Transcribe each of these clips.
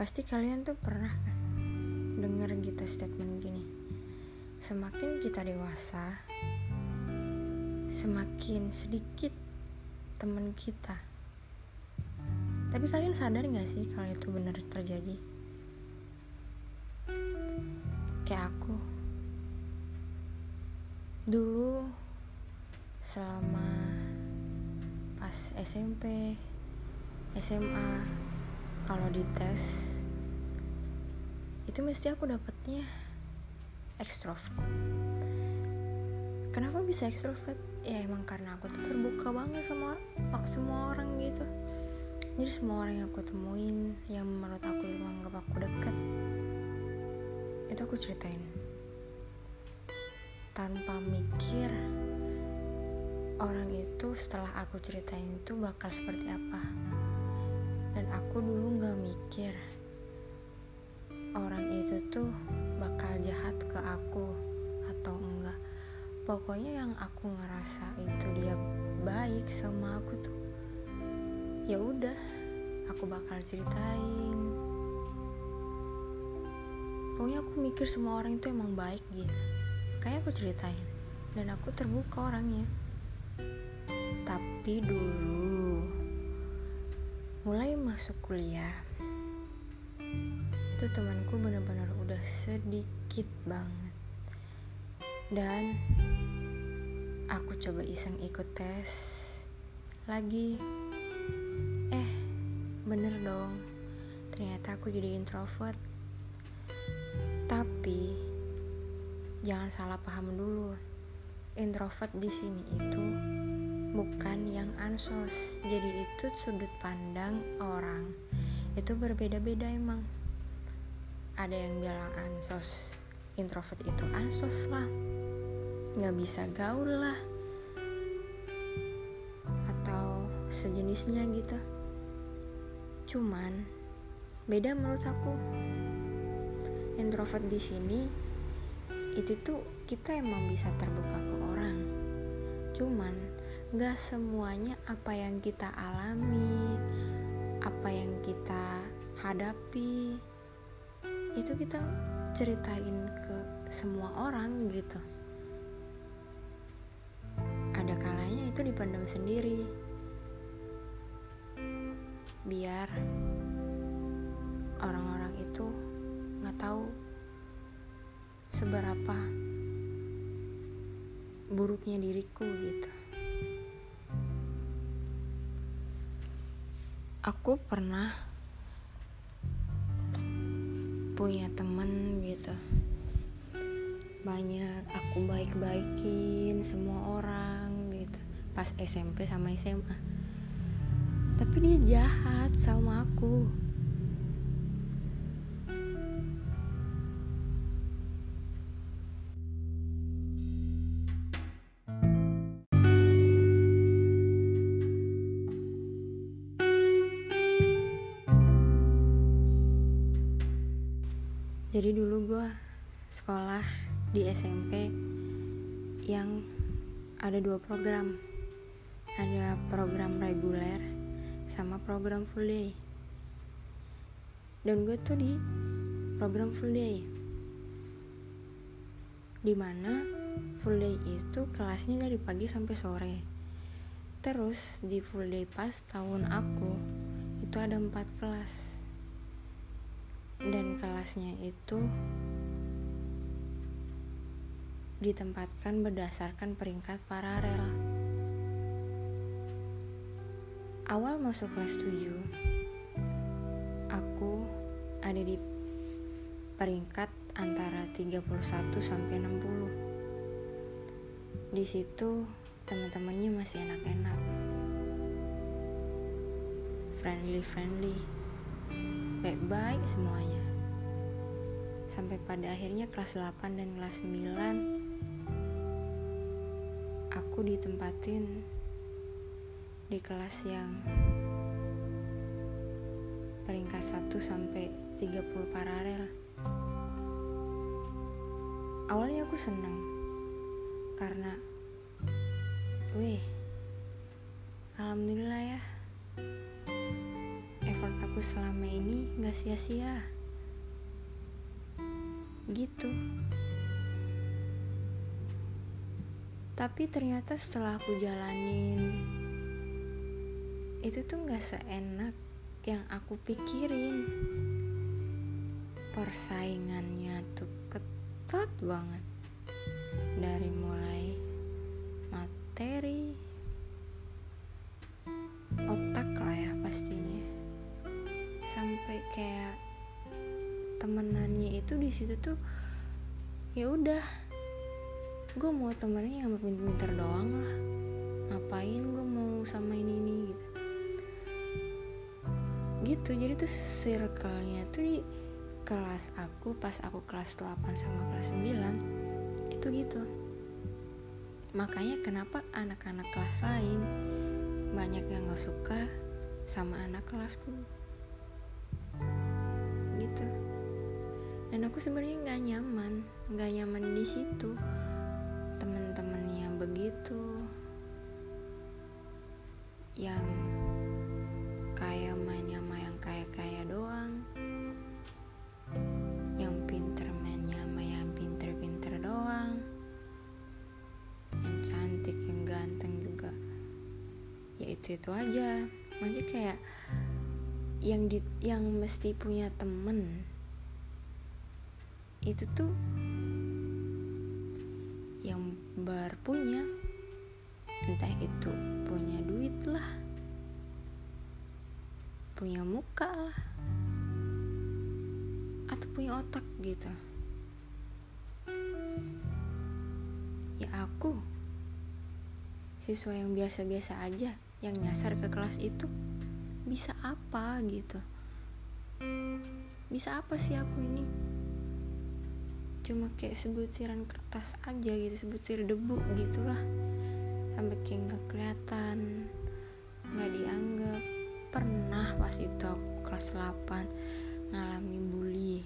Pasti kalian tuh pernah kan dengar gitu statement gini, semakin kita dewasa, semakin sedikit teman kita. Tapi kalian sadar gak sih kalau itu benar terjadi? Kayak aku dulu selama pas SMP, SMA, kalau dites itu mesti aku dapatnya ekstrovert. Kenapa bisa ekstrovert? Ya emang karena aku tuh terbuka banget sama semua orang gitu. Jadi semua orang yang aku temuin, yang menurut aku menganggap aku dekat, itu aku ceritain tanpa mikir orang itu setelah aku ceritain itu bakal seperti apa. Dan aku dulu gak mikir orang itu tuh bakal jahat ke aku atau enggak. Pokoknya yang aku ngerasa itu dia baik sama aku tuh, ya udah aku bakal ceritain. Pokoknya aku mikir semua orang itu emang baik gitu, kayak aku ceritain dan aku terbuka orangnya. Tapi dulu mulai masuk kuliah itu temanku benar-benar udah sedikit banget, dan aku coba iseng ikut tes lagi. Bener dong, ternyata aku jadi introvert. Tapi jangan salah paham dulu. Introvert di sini itu bukan yang ansos. Jadi itu sudut pandang orang. Itu berbeda-beda emang. Ada yang bilang ansos, introvert itu ansos lah, gak bisa gaul lah, atau sejenisnya gitu. Cuman beda menurut aku. Introvert di sini itu tuh kita emang bisa terbuka ke orang, cuman gak semuanya apa yang kita alami, apa yang kita hadapi itu kita ceritain ke semua orang gitu. Ada kalanya itu dipendam sendiri biar orang-orang itu nggak tahu seberapa buruknya diriku gitu. Aku pernah punya teman gitu, banyak aku baik-baikin semua orang gitu pas SMP sama SMA. Tapi dia jahat sama aku. Jadi dulu gue sekolah di SMP yang ada 2 program. Ada program reguler sama program full day. Dan gue tuh di program full day, dimana full day itu kelasnya dari pagi sampai sore. Terus di full day pas tahun aku itu ada 4 kelas, dan kelasnya itu ditempatkan berdasarkan peringkat paralel. Awal masuk kelas 7, aku ada di peringkat antara 31 sampai 60. Di situ teman-temannya masih enak-enak, friendly, baik-baik semuanya. Sampai pada akhirnya kelas 8 dan kelas 9 aku ditempatin di kelas yang peringkat 1 sampai 30 paralel. Awalnya aku seneng karena alhamdulillah ya, effort aku selama ini gak sia-sia. Gitu. Tapi ternyata setelah aku jalanin, itu tuh gak seenak yang aku pikirin. Persaingannya tuh ketat banget. Dari mulai materi, otak lah ya pastinya, sampai kayak temenannya itu di situ tuh ya udah. Gue mau temennya yang pinter-pinter doang lah, ngapain gue mau sama ini gitu. Gitu, jadi tuh circle-nya tuh di kelas aku, pas aku kelas 8 sama kelas 9 itu gitu. Makanya kenapa anak-anak kelas lain banyak yang gak suka sama anak kelasku gitu. Dan aku sebenarnya gak nyaman di situ. Temen-temennya begitu, yang kayak mainnya yang kaya-kaya doang, yang pinter mainnya yang pinter-pinter doang, yang cantik yang ganteng juga ya itu aja. Maksudnya kayak yang mesti punya temen itu tuh yang berpunya, entah itu punya duit lah, punya muka lah, atau punya otak gitu. Ya aku siswa yang biasa-biasa aja yang nyasar ke kelas itu, bisa apa gitu, bisa apa sih aku ini? Cuma kayak sebutiran kertas aja gitu, sebutir debu gitulah, sampai kayak nggak kelihatan, nggak dianggap. Pernah pas itu aku kelas 8 ngalami bully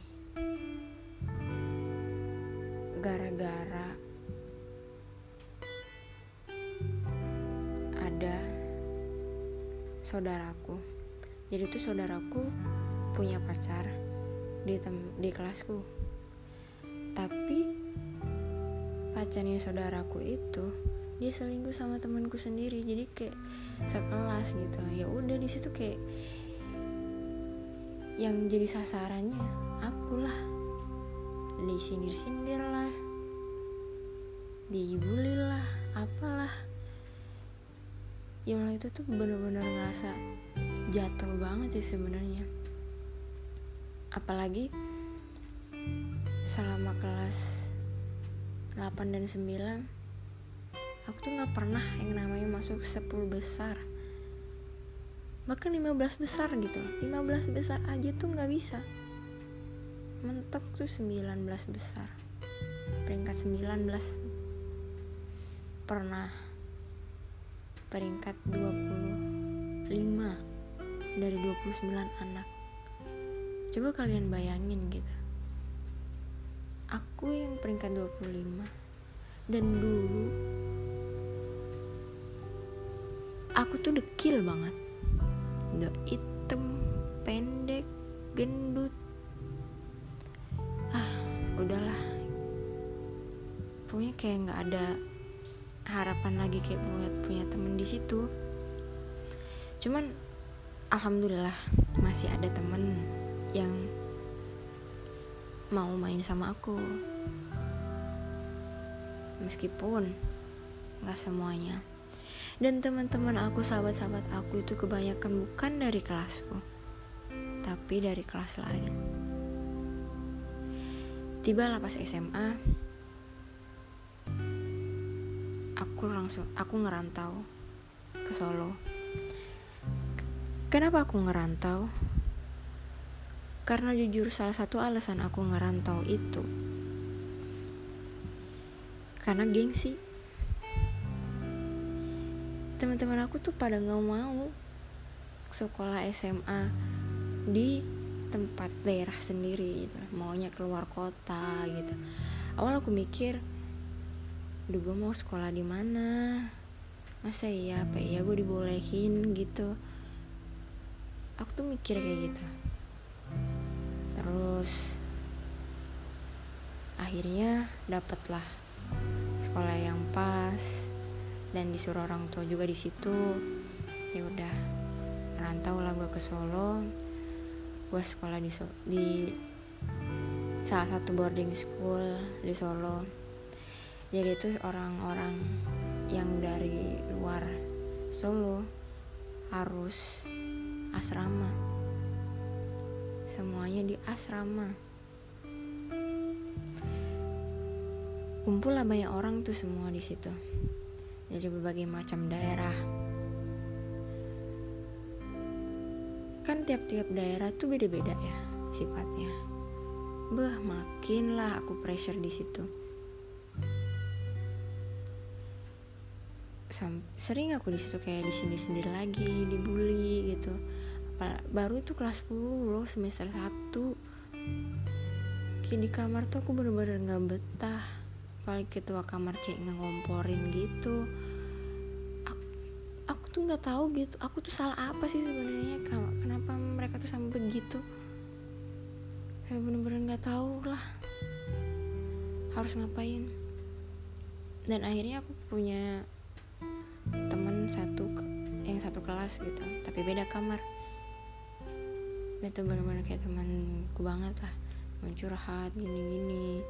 gara-gara ada saudaraku. Jadi tuh saudaraku punya pacar di kelasku. Tapi pacarnya saudaraku itu dia selingkuh sama temanku sendiri, jadi kayak sekelas gitu. Ya udah di situ kayak yang jadi sasarannya akulah, disindir-sindir lah, dibully lah, apalah. Ya Allah, itu tuh bener-bener ngerasa jatuh banget sih sebenarnya. Apalagi selama kelas 8 dan 9 aku tuh gak pernah yang namanya masuk 10 besar, bahkan 15 besar gitu loh. 15 besar aja tuh gak bisa, mentok tuh 19 besar, peringkat 19. Pernah peringkat 25 dari 29 anak. Coba kalian bayangin gitu, aku yang peringkat 25. Dan dulu aku tuh dekil banget, udah hitam, pendek, gendut. Udahlah, pokoknya kayak nggak ada harapan lagi kayak punya temen di situ. Cuman alhamdulillah masih ada temen yang mau main sama aku, meskipun gak semuanya. Dan teman-teman aku, sahabat-sahabat aku itu kebanyakan bukan dari kelasku, tapi dari kelas lain. Tibalah pas SMA, aku ngerantau ke Solo. Kenapa aku ngerantau? Karena jujur salah satu alasan aku ngerantau itu karena gengsi. Teman-teman aku tuh pada gak mau sekolah SMA di tempat daerah sendiri gitu. Maunya keluar kota gitu. Awal aku mikir, duh gue mau sekolah di mana? Masa iya gue dibolehin gitu. Aku tuh mikir kayak gitu. Terus akhirnya dapatlah sekolah yang pas dan disuruh orang tua juga di situ. Ya udah, merantau lah gue ke Solo. Gue sekolah di salah satu boarding school di Solo. Jadi itu orang-orang yang dari luar Solo harus asrama. Semuanya di asrama. Kumpul lah banyak orang tuh semua di situ. Jadi berbagai macam daerah. Kan tiap-tiap daerah tuh beda-beda ya sifatnya. Bah, makinlah aku pressure di situ. Sering aku di situ kayak di sini sendiri lagi, dibully gitu. Baru itu kelas 10 loh, semester 1. Kayak di kamar tuh aku bener-bener gak betah. Paling ketua kamar kayak ngomporin gitu. Aku tuh gak tahu gitu, aku tuh salah apa sih sebenarnya? Kenapa mereka tuh sampai begitu? Saya bener-bener gak tahu lah harus ngapain. Dan akhirnya aku punya teman satu kelas gitu, tapi beda kamar. Itu benar-benar kayak temanku banget lah, mencurhat gini-gini.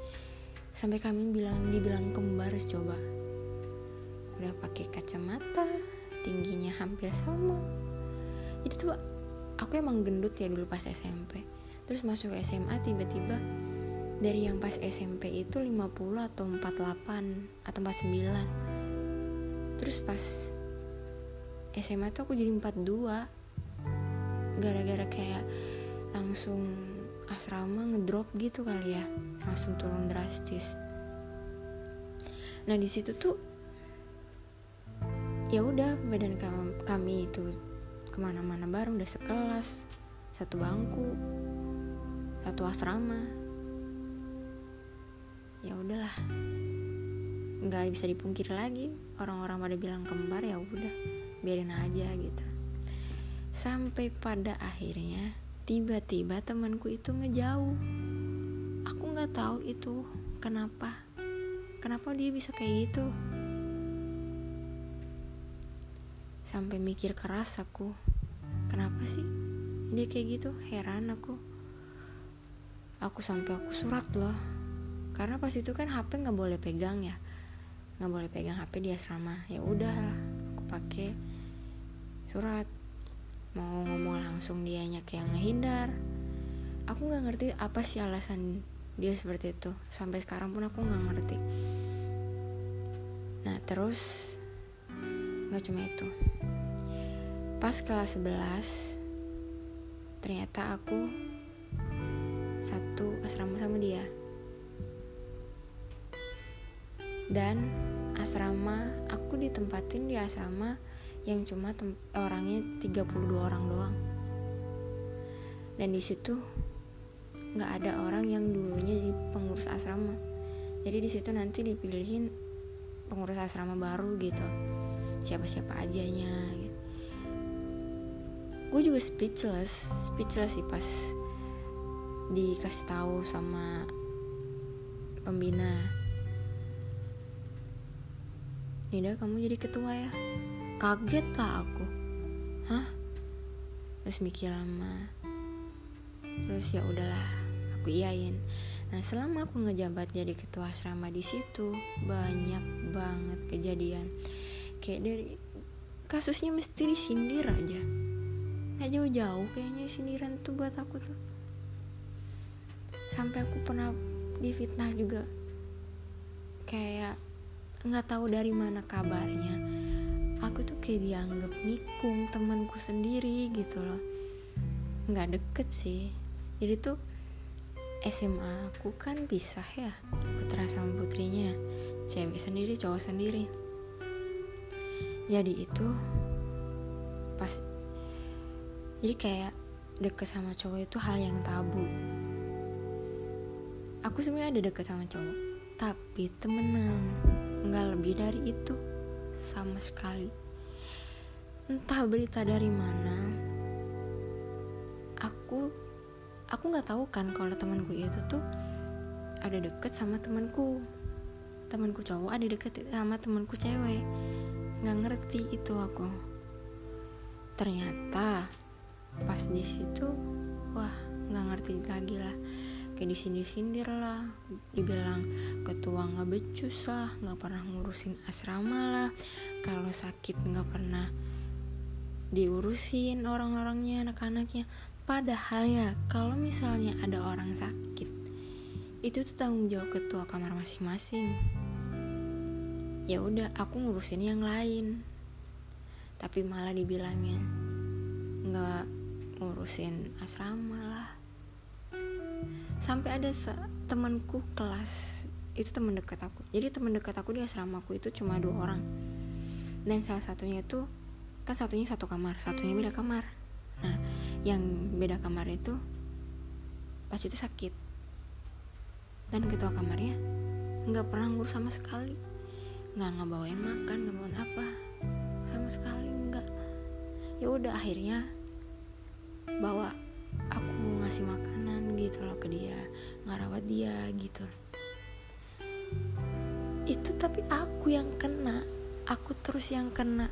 Sampai kami dibilang kembar coba. Udah pakai kacamata, tingginya hampir sama. Itu tuh aku emang gendut ya dulu pas SMP. Terus masuk ke SMA tiba-tiba dari yang pas SMP itu 50 atau 48 atau 49. Terus pas SMA tuh aku jadi 42. Gara-gara kayak langsung asrama ngedrop gitu kali ya, langsung turun drastis. Nah di situ tuh ya udah badan kami itu kemana-mana bareng, udah sekelas, satu bangku, satu asrama. Ya udahlah, nggak bisa dipungkiri lagi, orang-orang pada bilang kembar, ya udah biarin aja gitu. Sampai pada akhirnya tiba-tiba temanku itu ngejauh. Aku nggak tahu itu kenapa dia bisa kayak gitu. Sampai mikir keras aku, kenapa sih dia kayak gitu? Heran aku sampai aku surat loh, karena pas itu kan HP nggak boleh pegang ya. Nggak boleh pegang HP di asrama. Ya udah, aku pakai surat. Mau ngomong langsung dianya kayak ngehindar. Aku nggak ngerti apa sih alasan dia seperti itu. Sampai sekarang pun aku nggak ngerti. Nah terus nggak cuma itu. Pas kelas 11 ternyata aku satu asrama sama dia. Dan asrama aku ditempatin di asrama yang cuma orangnya 32 orang doang. Dan di situ nggak ada orang yang dulunya jadi pengurus asrama. Jadi di situ nanti dipilihin pengurus asrama baru gitu, siapa-siapa ajanya. Gitu. Gue juga speechless sih pas dikasih tahu sama pembina. Nida, kamu jadi ketua ya? Kaget lah aku. Hah? Terus mikir lama. Terus ya udahlah, aku iyain. Nah, selama aku ngejabat jadi ketua asrama di situ, banyak banget kejadian. Kayak dari kasusnya mesti disindir aja. Gak jauh-jauh kayaknya sindiran tuh buat aku tuh. Sampai aku pernah difitnah juga. Kayak nggak tahu dari mana kabarnya, aku tuh kayak dianggap nikung temanku sendiri gitu loh. Nggak deket sih. Jadi tuh SMA aku kan pisah ya, putra sama putrinya, cewek sendiri cowok sendiri. Jadi itu pas jadi kayak deket sama cowok itu hal yang tabu. Aku sebenarnya ada deket sama cowok, tapi temenan nggak lebih dari itu sama sekali. Entah berita dari mana, aku nggak tahu kan kalau temanku itu tuh ada deket sama temanku cowok ada deket sama temanku cewek. Nggak ngerti itu aku. Ternyata pas di situ, wah nggak ngerti lagi lah. Kayak disindir-sindir lah, dibilang ketua nggak becus lah, nggak pernah ngurusin asrama lah, kalau sakit nggak pernah diurusin orang-orangnya, anak-anaknya. Padahal ya kalau misalnya ada orang sakit, itu tuh tanggung jawab ketua kamar masing-masing. Ya udah, aku ngurusin yang lain, tapi malah dibilangnya nggak ngurusin asrama lah. Sampai ada temanku kelas, itu teman dekat aku. Jadi teman dekat aku di asramaku itu cuma 2 orang, dan salah satunya itu kan satunya satu kamar, satunya beda kamar. Nah yang beda kamar itu pas itu sakit, dan ketua kamarnya nggak pernah ngurus sama sekali, nggak bawain makan, nggak bawain apa sama sekali, nggak. Ya udah akhirnya bawa aku ngasih makanan gitu loh ke dia, ngerawat dia gitu. Itu tapi aku yang kena, aku terus yang kena.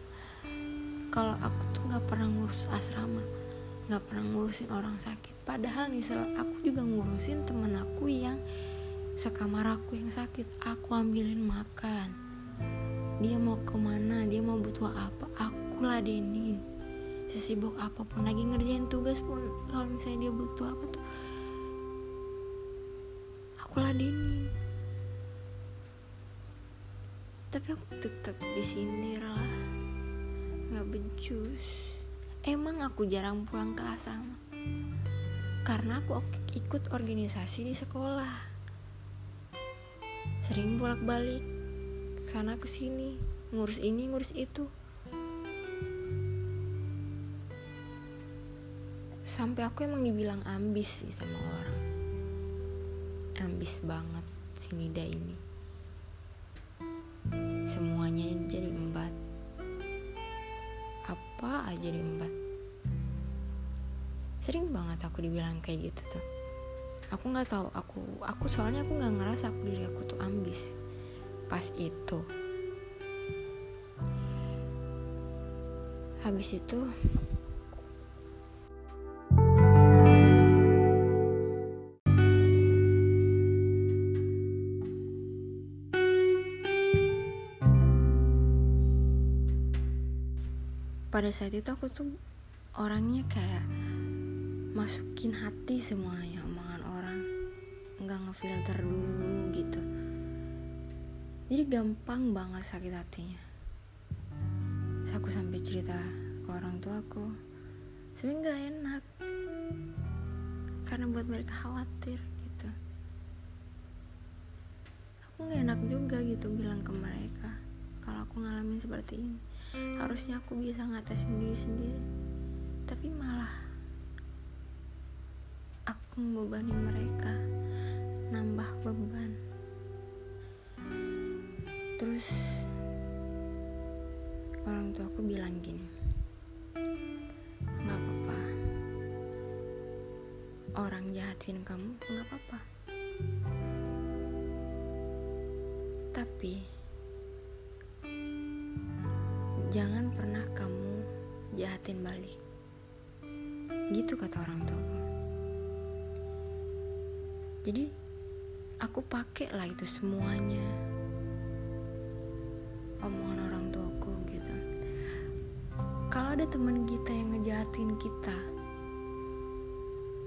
Kalau aku tuh nggak pernah ngurus asrama, nggak pernah ngurusin orang sakit. Padahal nih aku juga ngurusin temen aku yang sekamar aku yang sakit. Aku ambilin makan, dia mau kemana, dia mau butuh apa, aku ladenin. Sesibuk apapun, lagi ngerjain tugas pun, kalau misalnya dia butuh apa tuh aku ladenin. Tapi aku tetap disindir lah, nggak becus. Emang aku jarang pulang ke asrama karena aku ikut organisasi di sekolah, sering bolak-balik kesana kesini, ngurus ini ngurus itu. Sampai aku emang dibilang ambis sih sama orang, ambis banget si Nida ini, semuanya jadi embat, apa aja diembat. Sering banget aku dibilang kayak gitu tuh. Aku nggak tahu, aku soalnya aku nggak ngerasa aku diri aku tuh ambis pas itu. Habis itu pada saat itu aku tuh orangnya kayak masukin hati semuanya, omongan orang, nggak ngefilter dulu gitu. Jadi gampang banget sakit hatinya. Terus aku sampai cerita ke orang tua aku, sebenernya nggak enak karena buat mereka khawatir gitu. Aku nggak enak juga gitu bilang ke mereka kalau aku ngalamin seperti ini. Harusnya aku bisa ngatasin diri sendiri, tapi malah aku membebani mereka, nambah beban. Terus orang tua aku bilang gini, nggak apa-apa, orang jahatin kamu nggak apa-apa, tapi jangan pernah kamu jahatin balik. Gitu kata orang tua. Jadi aku pakai lah itu semuanya, omongan orang tuaku gitu. Kalau ada teman kita yang ngejahatin kita,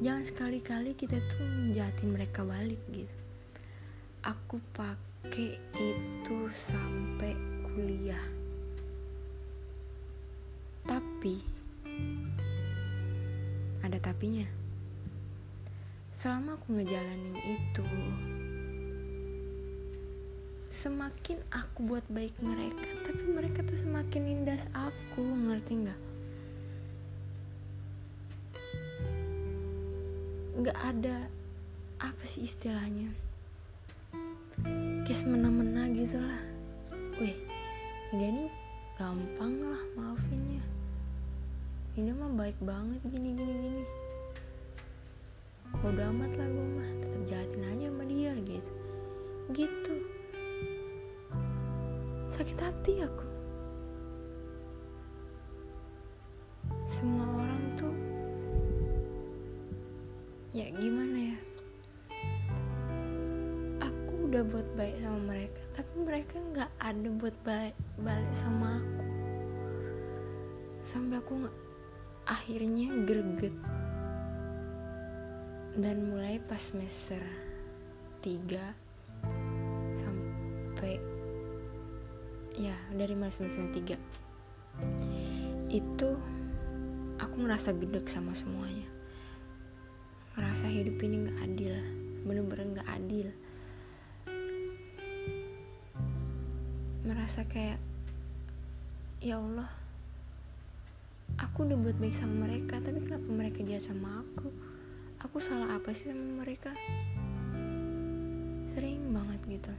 jangan sekali-kali kita tuh ngejahatin mereka balik gitu. Aku pakai itu sampai kuliah. Tapi ada tapinya. Selama aku ngejalanin itu, semakin aku buat baik mereka, tapi mereka tuh semakin nindas aku, ngerti gak? Gak ada, apa sih istilahnya, kayak semena-mena gitu lah. Weh, dia nih gampang lah maafinnya, ini mah baik banget gini. bodo amat lah gue mah, tetap jahatin aja sama dia gitu. Gitu sakit hati aku. Semua orang tuh ya gimana ya, aku udah buat baik sama mereka tapi mereka gak ada buat balik sama aku, sampai aku akhirnya greget. Dan mulai pas semester 3 sampai ya dari semester 3 itu aku ngerasa gedeg sama semuanya, ngerasa hidup ini gak adil, bener-bener gak adil, merasa kayak ya Allah aku udah buat baik sama mereka tapi kenapa mereka jahat sama aku. Aku salah apa sih sama mereka? Sering banget gitu.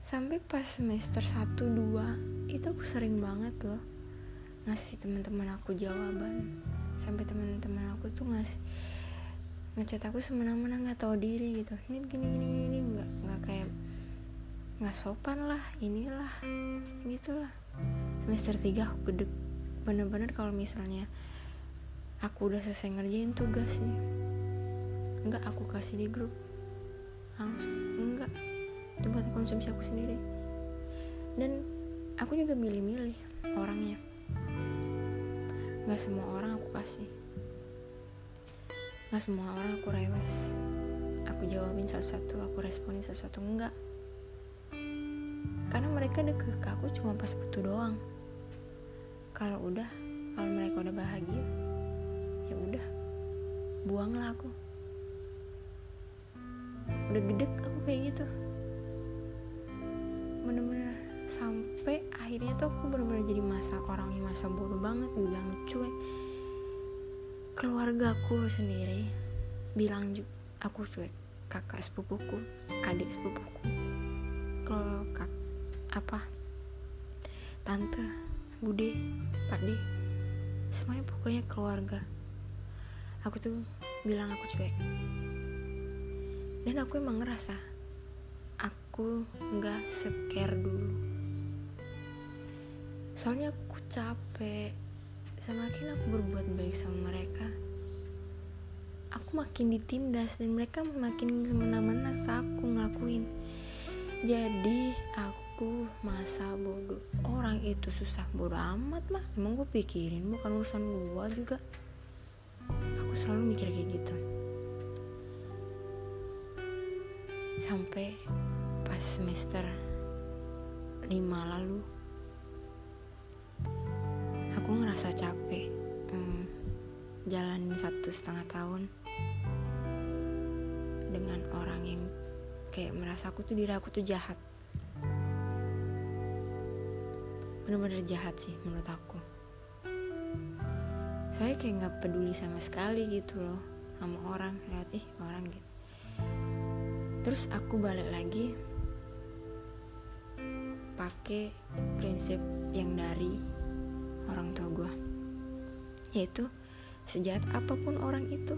Sampai pas semester 1-2 itu aku sering banget loh ngasih teman-teman aku jawaban, sampai teman-teman aku tuh ngasih ngechat aku semena-mena, nggak tahu diri gitu. Ini gini, nggak kayak nggak sopan lah, inilah, gitulah. Semester 3 aku gedeg bener-bener kalau misalnya aku udah selesai ngerjain tugasnya, enggak aku kasih di grup langsung, enggak itu buat konsumsi aku sendiri. Dan aku juga milih-milih orangnya, nggak semua orang aku kasih, nggak semua orang aku request, aku jawabin satu-satu, aku responin satu-satu, enggak. Karena mereka deket ke aku cuma pas butuh doang. Kalau mereka udah bahagia, ya udah, buanglah aku. Udah gedeg aku kayak gitu, bener-bener sampai akhirnya tuh aku bener-bener jadi orangnya masa bodoh banget, bilang cuek. Keluarga aku sendiri bilang aku cuek, kakak sepupuku, adik sepupuku, kalau tante, bude, pakde, semuanya pokoknya keluarga aku tuh bilang aku cuek. Dan aku emang ngerasa aku gak scare dulu, soalnya aku capek. Semakin aku berbuat baik sama mereka, aku makin ditindas dan mereka makin semena-mena ke aku ngelakuin. Jadi aku masa bodoh, orang itu susah bodoh amat lah, emang gue pikirin bukan urusan gue juga. Aku selalu mikir kayak gitu. Sampai pas semester 5 lalu aku ngerasa capek jalanin 1,5 tahun dengan orang yang kayak merasa diri aku tuh jahat, bener-bener jahat sih menurut aku. Saya kayak nggak peduli sama sekali gitu loh sama orang, lihat orang gitu. Terus aku balik lagi pakai prinsip yang dari orang tua gue, yaitu sejahat apapun orang itu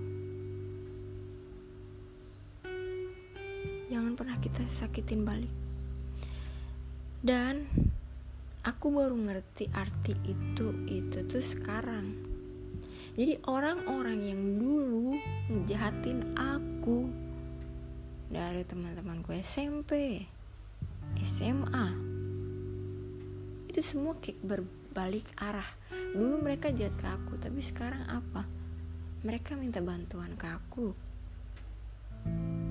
jangan pernah kita sakitin balik. Dan aku baru ngerti arti itu tuh sekarang. Jadi orang-orang yang dulu ngejahatin aku, dari teman-temanku SMP, SMA, itu semua kayak berbalik arah. Dulu mereka jahat ke aku, tapi sekarang apa? Mereka minta bantuan ke aku,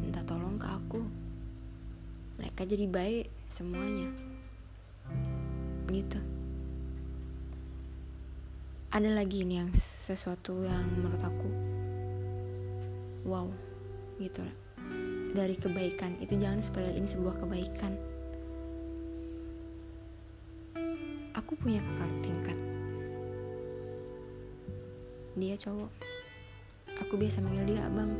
minta tolong ke aku. Mereka jadi baik semuanya, gitu. Ada lagi nih yang sesuatu yang menurut aku wow gitu lah. Dari kebaikan itu jangan sepelein sebuah kebaikan. Aku punya kakak tingkat, dia cowok, aku biasa manggil dia abang.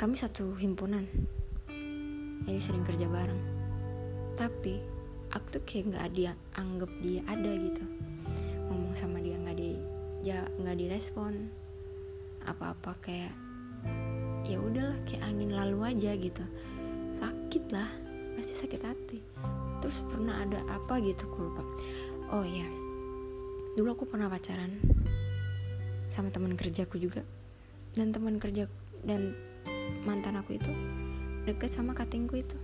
Kami satu himpunan, jadi sering kerja bareng, tapi aku tuh kayak gak dia anggap dia ada gitu. Sama dia nggak direspon, apa-apa, kayak ya udahlah, kayak angin lalu aja gitu. Sakit lah, pasti sakit hati. Terus pernah ada apa gitu, aku lupa. Oh iya, dulu aku pernah pacaran sama teman kerjaku juga, dan teman kerja dan mantan aku itu deket sama katingku itu,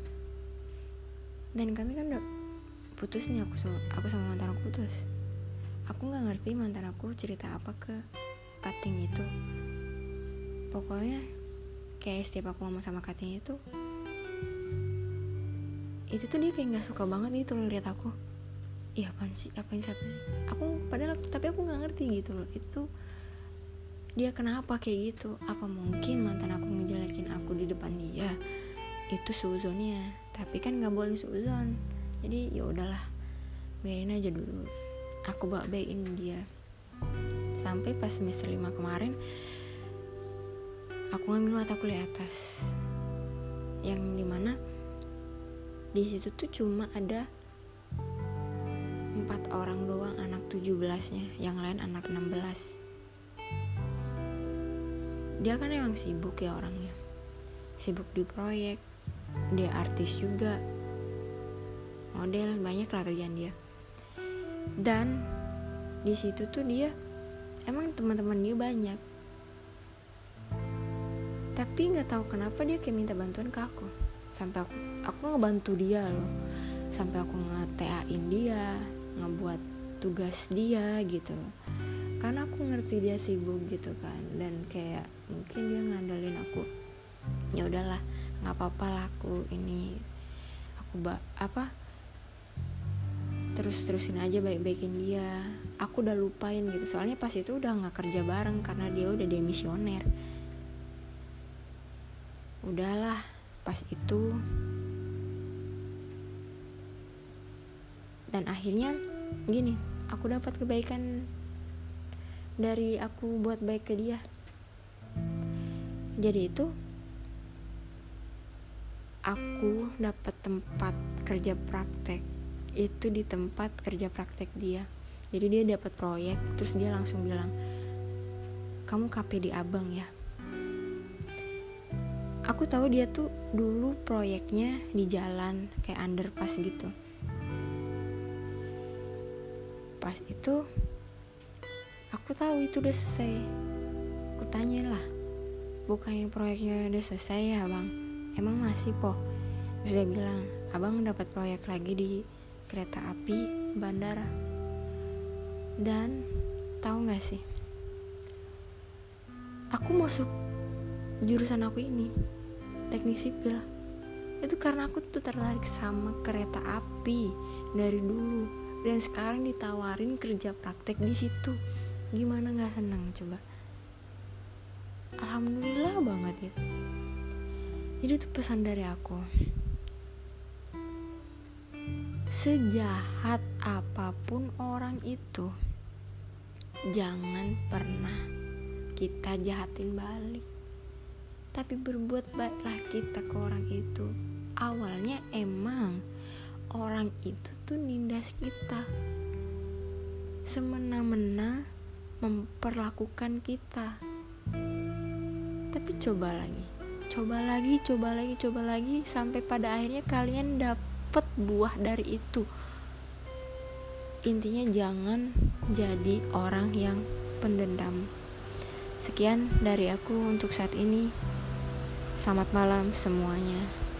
dan kami kan udah putus nih. Aku sama mantan aku putus. Aku nggak ngerti mantan aku cerita apa ke kating itu. Pokoknya kayak setiap aku ngomong sama kating itu tuh dia kayak nggak suka banget gitu ngeliat aku. Iya apaan sih, apain siapa sih aku, padahal tapi aku nggak ngerti gitu loh, itu tuh dia kenapa kayak gitu. Apa mungkin mantan aku ngejelekin aku di depan dia? Itu suzonnya, tapi kan nggak boleh suzon. Jadi ya udahlah, biarin aja dulu. Aku babein dia sampai pas semester 5 kemarin aku ngambil mata kuliah atas, yang dimana di situ tuh cuma ada 4 orang doang anak 17-nya, yang lain anak 16. Dia kan emang sibuk ya orangnya, sibuk di proyek, dia artis juga, model, banyak lah kerjaan dia. Dan di situ tuh dia emang teman-teman dia banyak, tapi nggak tahu kenapa dia kayak minta bantuan ke aku, sampai aku ngebantu dia loh, sampai aku nge-TA-in dia, ngebuat tugas dia gitu loh. Karena aku ngerti dia sibuk gitu kan, dan kayak mungkin dia ngandelin aku. Ya udahlah, nggak apa-apa lah, terus-terusin aja baik-baikin dia. Aku udah lupain gitu, soalnya pas itu udah nggak kerja bareng karena dia udah demisioner. Udahlah, pas itu, dan akhirnya gini, aku dapat kebaikan dari aku buat baik ke dia. Jadi itu aku dapat tempat kerja praktek, itu di tempat kerja praktek dia. Jadi dia dapat proyek, terus dia langsung bilang, kamu KP di Abang ya. Aku tahu dia tuh dulu proyeknya di jalan kayak underpass gitu. Pas itu aku tahu itu udah selesai. Aku tanyalah, bukannya proyeknya udah selesai ya Bang, emang masih po? Terus dia bilang, Abang dapat proyek lagi di kereta api bandara. Dan tahu nggak sih, aku masuk jurusan aku ini, teknik sipil, itu karena aku tuh tertarik sama kereta api dari dulu. Dan sekarang ditawarin kerja praktek di situ, gimana nggak senang coba? Alhamdulillah banget gitu. Jadi itu pesan dari aku, sejahat apapun orang itu, jangan pernah kita jahatin balik, tapi berbuat baiklah kita ke orang itu. Awalnya emang orang itu tuh nindas kita, semena-mena memperlakukan kita. Tapi coba lagi, sampai pada akhirnya kalian dapet buah dari itu. Intinya jangan jadi orang yang pendendam. Sekian dari aku untuk saat ini. Selamat malam semuanya.